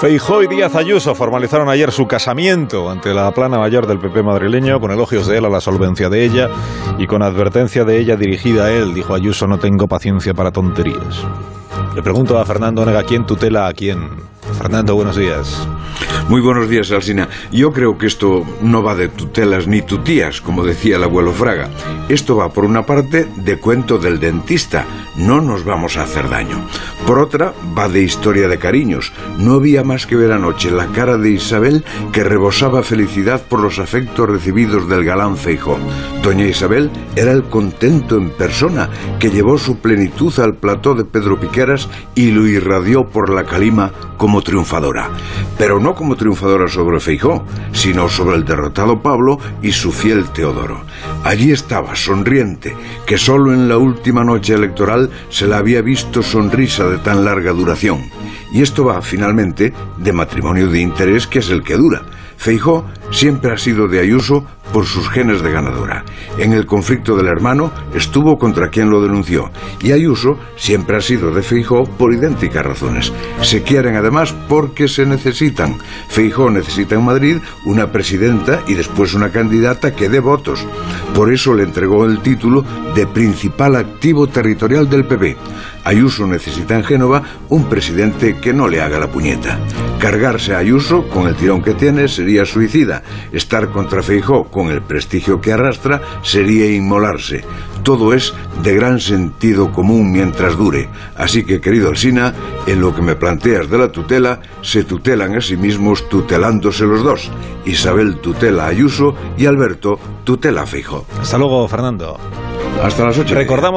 Feijóo y Díaz Ayuso formalizaron ayer su casamiento ante la plana mayor del PP madrileño, con elogios de él a la solvencia de ella y con advertencia de ella dirigida a él. Dijo Ayuso: no tengo paciencia para tonterías. Le pregunto a Fernando Ónega quién tutela a quién. Fernando, buenos días. Muy buenos días, Alsina. Yo creo que esto no va de tutelas ni tutías, como decía el abuelo Fraga. Esto va, por una parte, de cuento del dentista. No nos vamos a hacer daño. Por otra, va de historia de cariños. No había más que ver anoche la cara de Isabel, que rebosaba felicidad por los afectos recibidos del galán Feijóo. Doña Isabel era el contento en persona, que llevó su plenitud al plató de Pedro Piqueras y lo irradió por la calima como triunfadora. Pero no como triunfadora sobre Feijóo, sino sobre el derrotado Pablo y su fiel Teodoro. Allí estaba, sonriente, que solo en la última noche electoral se la había visto sonrisa de tan larga duración. Y esto va, finalmente, de matrimonio de interés, que es el que dura. Feijóo siempre ha sido de Ayuso por sus genes de ganadora. En el conflicto del hermano estuvo contra quien lo denunció. Y Ayuso siempre ha sido de Feijóo por idénticas razones. Se quieren, además, porque se necesitan. Feijóo necesita en Madrid una presidenta y después una candidata que dé votos. Por eso le entregó el título de principal activo territorial del PP. Ayuso necesita en Génova un presidente que no le haga la puñeta. Cargarse a Ayuso, con el tirón que tiene, sería suicida. Estar contra Feijóo, con el prestigio que arrastra, sería inmolarse. Todo es de gran sentido común mientras dure. Así que, querido Alsina, en lo que me planteas de la tutela, se tutelan a sí mismos tutelándose los dos. Isabel tutela a Ayuso y Alberto tutela a Feijóo. Hasta luego, Fernando. Hasta las 8:00.